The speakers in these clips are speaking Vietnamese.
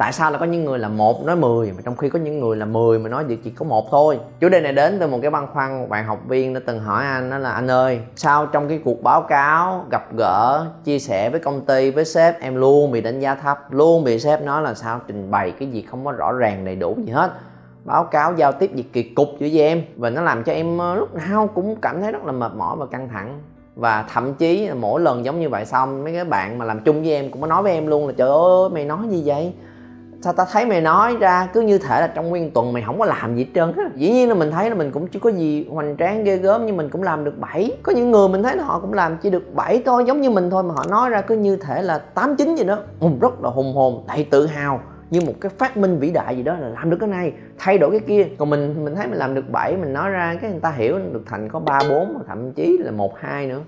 Tại sao là có những người là 1 nói 10 mà trong khi có những người là 10 mà nói chỉ có 1 thôi? Chủ đề này đến từ một cái băn khoăn một bạn học viên đã từng hỏi anh, đó là anh ơi, sao trong cái cuộc báo cáo, gặp gỡ, chia sẻ với công ty, với sếp, em luôn bị đánh giá thấp, luôn bị sếp nói là sao trình bày cái gì không có rõ ràng đầy đủ gì hết, báo cáo giao tiếp gì kỳ cục dữ vậy em. Và nó làm cho em lúc nào cũng cảm thấy rất là mệt mỏi và căng thẳng. Và thậm chí là mỗi lần giống như vậy xong, mấy cái bạn mà làm chung với em cũng có nói với em luôn là trời ơi mày nói gì vậy, sao ta thấy mày nói ra cứ như thể là trong nguyên tuần mày không có làm gì hết trơn á. Dĩ nhiên là mình thấy là mình cũng chưa có gì hoành tráng ghê gớm, nhưng mình cũng làm được 7. Có những người mình thấy là họ cũng làm chỉ được 7 thôi, giống như mình thôi, mà họ nói ra cứ như thể là 8, 9 gì đó, rất là hùng hồn, đầy tự hào, như một cái phát minh vĩ đại gì đó, là làm được cái này, thay đổi cái kia. Còn mình thấy mình làm được 7, mình nói ra cái người ta hiểu được thành có 3, 4, thậm chí là 1, 2 nữa.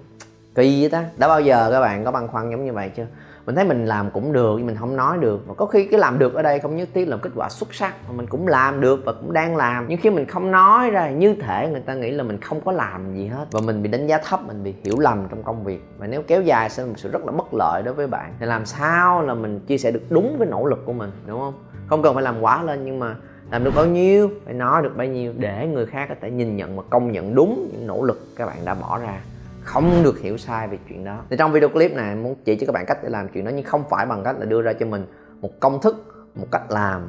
Kỳ vậy ta. Đã bao giờ các bạn có băn khoăn giống như vậy chưa? Mình thấy mình làm cũng được nhưng mình không nói được. Và có khi cái làm được ở đây không nhất thiết là kết quả xuất sắc, mà mình cũng làm được và cũng đang làm. Nhưng khi mình không nói ra như thể người ta nghĩ là mình không có làm gì hết, và mình bị đánh giá thấp, mình bị hiểu lầm trong công việc. Và nếu kéo dài sẽ là một sự rất là bất lợi đối với bạn. Thì làm sao là mình chia sẻ được đúng với nỗ lực của mình, đúng không? Không cần phải làm quá lên, nhưng mà làm được bao nhiêu, phải nói được bấy nhiêu, để người khác có thể nhìn nhận và công nhận đúng những nỗ lực các bạn đã bỏ ra, không được hiểu sai về chuyện đó. Thì trong video clip này muốn chỉ cho các bạn cách để làm chuyện đó, nhưng không phải bằng cách là đưa ra cho mình một công thức, một cách làm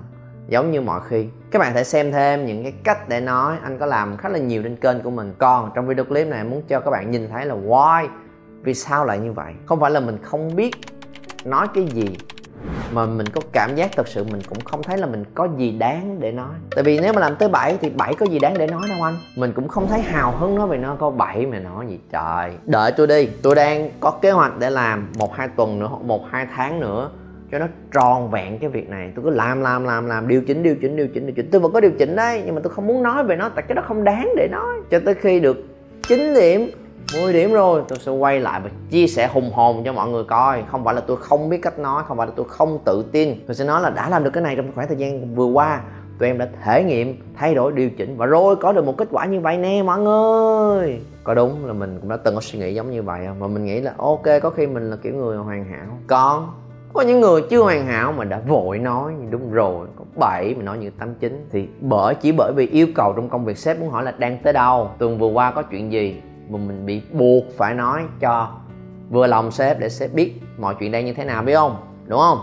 giống như mọi khi. Các bạn thể xem thêm những cái cách để nói, anh có làm khá là nhiều trên kênh của mình. Còn trong video clip này muốn cho các bạn nhìn thấy là why, vì sao lại như vậy. Không phải là mình không biết nói cái gì, mà mình có cảm giác thật sự mình cũng không thấy là mình có gì đáng để nói. Tại vì nếu mà làm tới 7 thì 7 có gì đáng để nói đâu anh. Mình cũng không thấy hào hứng nói về nó, có 7 mà nói gì trời. Đợi tôi đi, tôi đang có kế hoạch để làm 1-2 tuần nữa, 1-2 tháng nữa cho nó tròn vẹn cái việc này. Tôi cứ làm, điều chỉnh. Tôi vẫn có điều chỉnh đấy, nhưng mà tôi không muốn nói về nó, tại cái đó không đáng để nói. Cho tới khi được 9 điểm 10 điểm rồi tôi sẽ quay lại và chia sẻ hùng hồn cho mọi người coi. Không phải là tôi không biết cách nói, không phải là tôi không tự tin. Tôi sẽ nói là đã làm được cái này trong khoảng thời gian vừa qua, tụi em đã thể nghiệm, thay đổi, điều chỉnh và rồi có được một kết quả như vậy nè mọi người. Có đúng là mình cũng đã từng có suy nghĩ giống như vậy không? Mà mình nghĩ là ok, có khi mình là kiểu người hoàn hảo. Còn có những người chưa hoàn hảo mà đã vội nói đúng rồi, có 7 mà nói như 8, 9. Thì chỉ bởi vì yêu cầu trong công việc, sếp muốn hỏi là đang tới đâu, tuần vừa qua có chuyện gì, mà mình bị buộc phải nói cho vừa lòng sếp để sếp biết mọi chuyện đang như thế nào, biết không? Đúng không?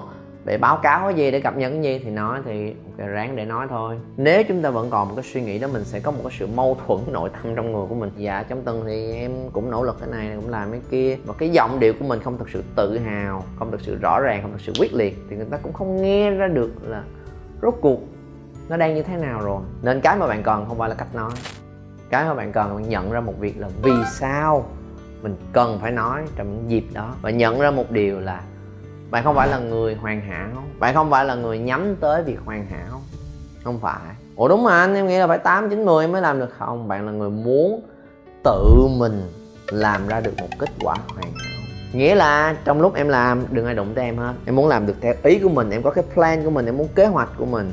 Để báo cáo cái gì, để cập nhật cái gì thì nói, thì okay, ráng để nói thôi. Nếu chúng ta vẫn còn một cái suy nghĩ đó, mình sẽ có một cái sự mâu thuẫn nội tâm trong người của mình. Dạ trong tuần thì em cũng nỗ lực cái này, cũng làm cái kia, và cái giọng điệu của mình không thực sự tự hào, không thực sự rõ ràng, không thực sự quyết liệt, thì người ta cũng không nghe ra được là rốt cuộc nó đang như thế nào rồi. Nên cái mà bạn cần không phải là cách nói, cái mà bạn cần nhận ra một việc là vì sao mình cần phải nói trong những dịp đó, và nhận ra một điều là bạn không phải là người hoàn hảo, bạn không phải là người nhắm tới việc hoàn hảo. Không phải. Ủa đúng mà anh, em nghĩ là phải 8, 9, 10 mới làm được. Không, bạn là người muốn tự mình làm ra được một kết quả hoàn hảo. Nghĩa là trong lúc em làm đừng ai đụng tới em hết, em muốn làm được theo ý của mình, em có cái plan của mình, em muốn kế hoạch của mình,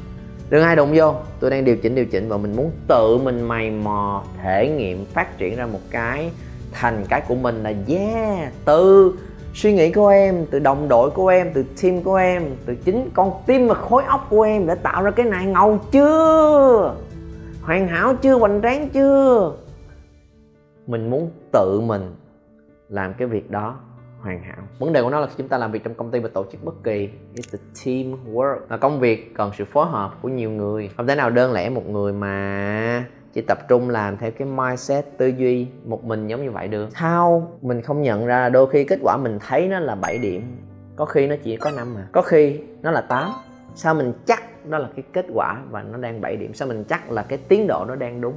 đừng ai đụng vô. Tôi đang điều chỉnh và mình muốn tự mình mày mò, thể nghiệm, phát triển ra một cái thành cái của mình là yeah, từ suy nghĩ của em, từ đồng đội của em, từ team của em, từ chính con team và khối óc của em để tạo ra cái này. Ngầu chưa? Hoàn hảo chưa? Hoành tráng chưa? Mình muốn tự mình làm cái việc đó hoàn hảo. Vấn đề của nó là khi chúng ta làm việc trong công ty và tổ chức bất kỳ, it's the team work, là công việc cần sự phối hợp của nhiều người. Không thể nào đơn lẻ một người mà chỉ tập trung làm theo cái mindset, tư duy một mình giống như vậy được. Sao mình không nhận ra đôi khi kết quả mình thấy nó là 7 điểm, có khi nó chỉ có 5 mà, có khi nó là 8. Sao mình chắc đó là cái kết quả và nó đang 7 điểm? Sao mình chắc là cái tiến độ nó đang đúng?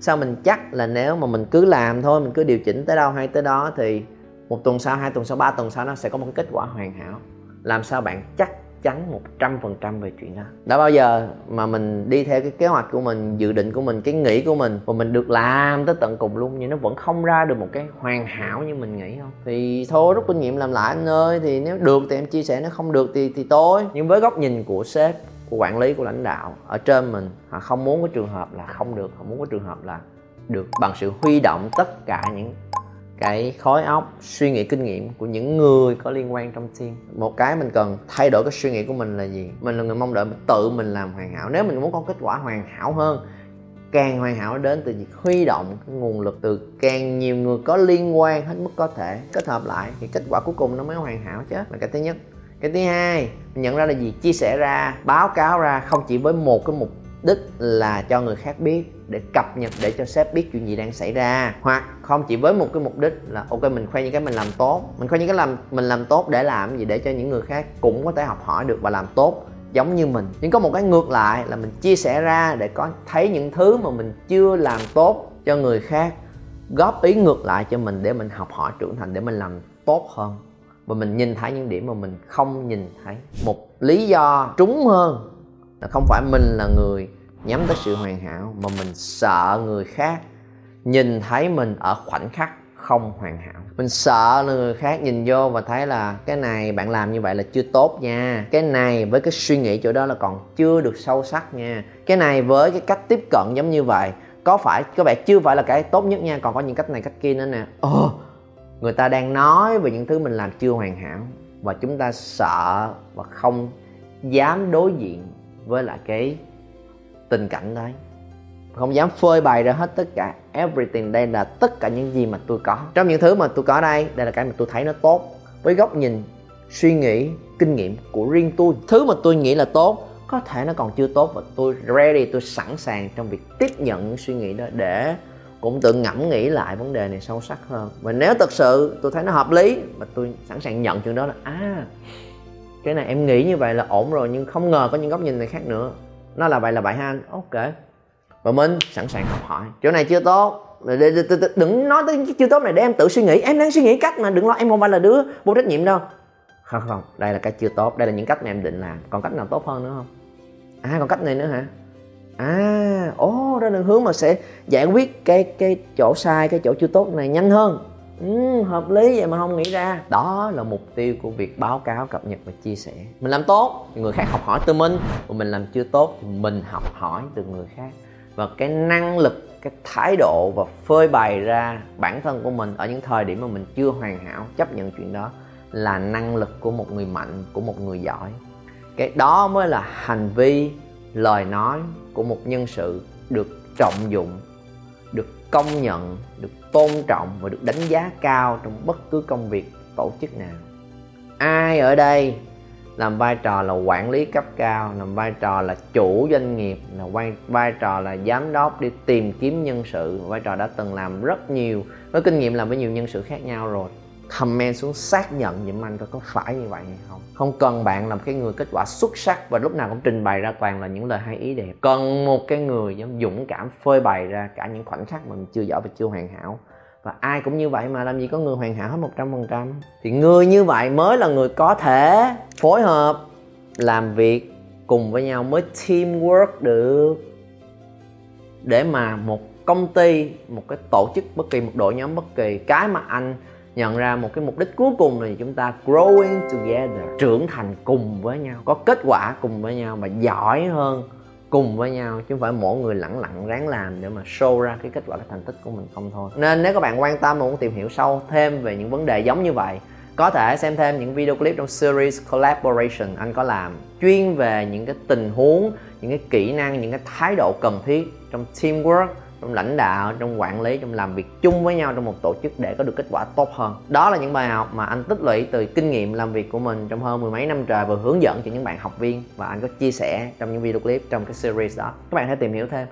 Sao mình chắc là nếu mà mình cứ làm thôi, mình cứ điều chỉnh tới đâu hay tới đó thì 1 tuần sau, 2 tuần sau, 3 tuần sau nó sẽ có một kết quả hoàn hảo? Làm sao bạn chắc chắn 100% về chuyện đó? Đã bao giờ mà mình đi theo cái kế hoạch của mình, dự định của mình, cái nghĩ của mình, và mình được làm tới tận cùng luôn nhưng nó vẫn không ra được một cái hoàn hảo như mình nghĩ không? Thì thôi rút kinh nghiệm làm lại anh ơi. Thì nếu được thì em chia sẻ, nếu không được thì tôi. Nhưng với góc nhìn của sếp, của quản lý, của lãnh đạo ở trên mình, họ không muốn có trường hợp là không được, họ muốn có trường hợp là được, bằng sự huy động tất cả những cái khối óc suy nghĩ kinh nghiệm của những người có liên quan trong team. Một cái mình cần thay đổi cái suy nghĩ của mình là gì? Mình là người mong đợi mình tự mình làm hoàn hảo. Nếu mình muốn có kết quả hoàn hảo hơn, càng hoàn hảo đến từ việc huy động cái nguồn lực từ càng nhiều người có liên quan hết mức có thể, kết hợp lại thì kết quả cuối cùng nó mới hoàn hảo chứ. Là cái thứ nhất. Cái thứ hai, mình nhận ra là gì? Chia sẻ ra, báo cáo ra, không chỉ với một cái mục đích là cho người khác biết, để cập nhật, để cho sếp biết chuyện gì đang xảy ra, hoặc không chỉ với một cái mục đích là ok mình khoe những cái mình làm tốt, mình khoe những cái mình làm tốt để làm gì, để cho những người khác cũng có thể học hỏi được và làm tốt giống như mình. Nhưng có một cái ngược lại là mình chia sẻ ra để có thấy những thứ mà mình chưa làm tốt cho người khác góp ý ngược lại cho mình để mình học hỏi trưởng thành, để mình làm tốt hơn và mình nhìn thấy những điểm mà mình không nhìn thấy. Một lý do trúng hơn là không phải mình là người nhắm tới sự hoàn hảo, mà mình sợ người khác nhìn thấy mình ở khoảnh khắc không hoàn hảo. Mình sợ là người khác nhìn vô và thấy là cái này bạn làm như vậy là chưa tốt nha, cái này với cái suy nghĩ chỗ đó là còn chưa được sâu sắc nha, cái này với cái cách tiếp cận giống như vậy có vẻ chưa phải là cái tốt nhất nha, còn có những cách này cách kia nữa nè. Người ta đang nói về những thứ mình làm chưa hoàn hảo và chúng ta sợ và không dám đối diện với lại cái tình cảnh đấy, không dám phơi bày ra hết tất cả. Everything, đây là tất cả những gì mà tôi có. Trong những thứ mà tôi có đây là cái mà tôi thấy nó tốt với góc nhìn, suy nghĩ, kinh nghiệm của riêng tôi. Thứ mà tôi nghĩ là tốt có thể nó còn chưa tốt và tôi ready, tôi sẵn sàng trong việc tiếp nhận những suy nghĩ đó để cũng tự ngẫm nghĩ lại vấn đề này sâu sắc hơn. Và nếu thật sự tôi thấy nó hợp lý và tôi sẵn sàng nhận chuyện đó là cái này em nghĩ như vậy là ổn rồi, nhưng không ngờ có những góc nhìn này khác nữa. Nó là vậy là ha anh, ok. Và mình sẵn sàng học hỏi. Chỗ này chưa tốt, đừng nói tới chưa tốt này để em tự suy nghĩ. Em đang suy nghĩ cách mà, đừng lo, em không phải là đứa vô trách nhiệm đâu. Không, đây là cái chưa tốt, đây là những cách mà em định làm. Còn cách nào tốt hơn nữa không? Còn cách này nữa hả? Đó là hướng mà sẽ giải quyết cái chỗ sai, cái chỗ chưa tốt này nhanh hơn. Hợp lý vậy mà không nghĩ ra. Đó là mục tiêu của việc báo cáo, cập nhật và chia sẻ. Mình làm tốt, người khác học hỏi từ mình. Còn mình làm chưa tốt, mình học hỏi từ người khác. Và cái năng lực, cái thái độ và phơi bày ra bản thân của mình ở những thời điểm mà mình chưa hoàn hảo, chấp nhận chuyện đó là năng lực của một người mạnh, của một người giỏi. Cái đó mới là hành vi, lời nói của một nhân sự được trọng dụng, được công nhận, được tôn trọng và được đánh giá cao trong bất cứ công việc, tổ chức nào. Ai ở đây làm vai trò là quản lý cấp cao, làm vai trò là chủ doanh nghiệp, là vai trò là giám đốc đi tìm kiếm nhân sự, vai trò đã từng làm rất nhiều, với kinh nghiệm làm với nhiều nhân sự khác nhau rồi, comment xuống xác nhận giùm anh coi có phải như vậy hay không. Không cần bạn làm cái người kết quả xuất sắc và lúc nào cũng trình bày ra toàn là những lời hay ý đẹp. Cần một cái người dám dũng cảm phơi bày ra cả những khoảnh khắc mà mình chưa giỏi và chưa hoàn hảo. Và ai cũng như vậy mà, làm gì có người hoàn hảo hết 100%. Thì người như vậy mới là người có thể phối hợp, làm việc cùng với nhau, mới teamwork được. Để mà một công ty, một cái tổ chức bất kỳ, một đội nhóm bất kỳ, cái mà anh nhận ra một cái mục đích cuối cùng là chúng ta growing together, trưởng thành cùng với nhau, có kết quả cùng với nhau và giỏi hơn cùng với nhau, chứ không phải mỗi người lẳng lặng ráng làm để mà show ra cái kết quả, cái thành tích của mình không thôi. Nên nếu các bạn quan tâm và muốn tìm hiểu sâu thêm về những vấn đề giống như vậy, có thể xem thêm những video clip trong series Collaboration anh có làm, chuyên về những cái tình huống, những cái kỹ năng, những cái thái độ cần thiết trong teamwork, trong lãnh đạo, trong quản lý, trong làm việc chung với nhau trong một tổ chức để có được kết quả tốt hơn. Đó là những bài học mà anh tích lũy từ kinh nghiệm làm việc của mình trong hơn mười mấy năm trời, vừa hướng dẫn cho những bạn học viên và anh có chia sẻ trong những video clip trong cái series đó. Các bạn hãy tìm hiểu thêm.